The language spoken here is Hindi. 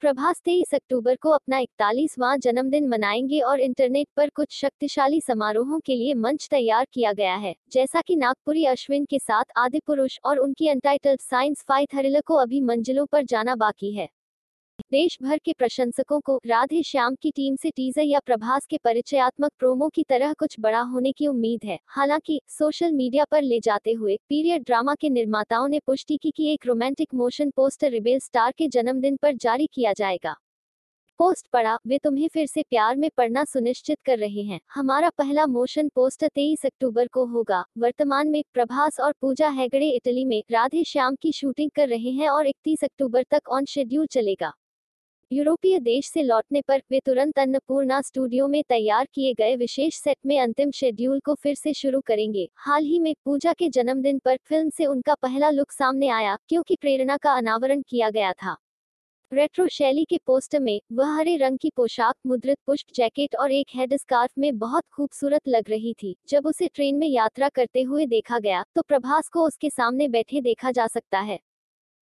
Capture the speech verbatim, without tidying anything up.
प्रभास तेईस अक्टूबर को अपना इकतालीसवां जन्मदिन मनाएंगे और इंटरनेट पर कुछ शक्तिशाली समारोहों के लिए मंच तैयार किया गया है, जैसा कि नागपुरी अश्विन के साथ आदिपुरुष और उनकी अनटाइटल्ड साइंस फाइट थ्रिलर को अभी मंजिलों पर जाना बाकी है। देश भर के प्रशंसकों को राधे श्याम की टीम से टीजर या प्रभास के परिचयात्मक प्रोमो की तरह कुछ बड़ा होने की उम्मीद है। हालांकि सोशल मीडिया पर ले जाते हुए पीरियड ड्रामा के निर्माताओं ने पुष्टि की कि एक romantic motion poster rebel star के जन्मदिन पर जारी किया जाएगा। पोस्ट पढ़ा, वे तुम्हें फिर से प्यार में पड़ना सुनिश्चित कर रहे हैं। हमारा पहला मोशन पोस्टर तेईस अक्टूबर को होगा। वर्तमान में प्रभास और पूजा हेगड़े इटली में राधे श्याम की शूटिंग कर रहे हैं और इकतीस अक्टूबर तक ऑन शेड्यूल चलेगा। यूरोपीय देश से लौटने पर वे तुरंत अन्नपूर्णा स्टूडियो में तैयार किए गए विशेष सेट में अंतिम शेड्यूल को फिर से शुरू करेंगे। हाल ही में पूजा के जन्मदिन पर फिल्म से उनका पहला लुक सामने आया, क्योंकि प्रेरणा का अनावरण किया गया था। रेट्रो शैली के पोस्टर में वह हरे रंग की पोशाक, मुद्रित पुष्प जैकेट और एक हेड स्कार्फ में बहुत खूबसूरत लग रही थी। जब उसे ट्रेन में यात्रा करते हुए देखा गया तो प्रभास को उसके सामने बैठे देखा जा सकता है।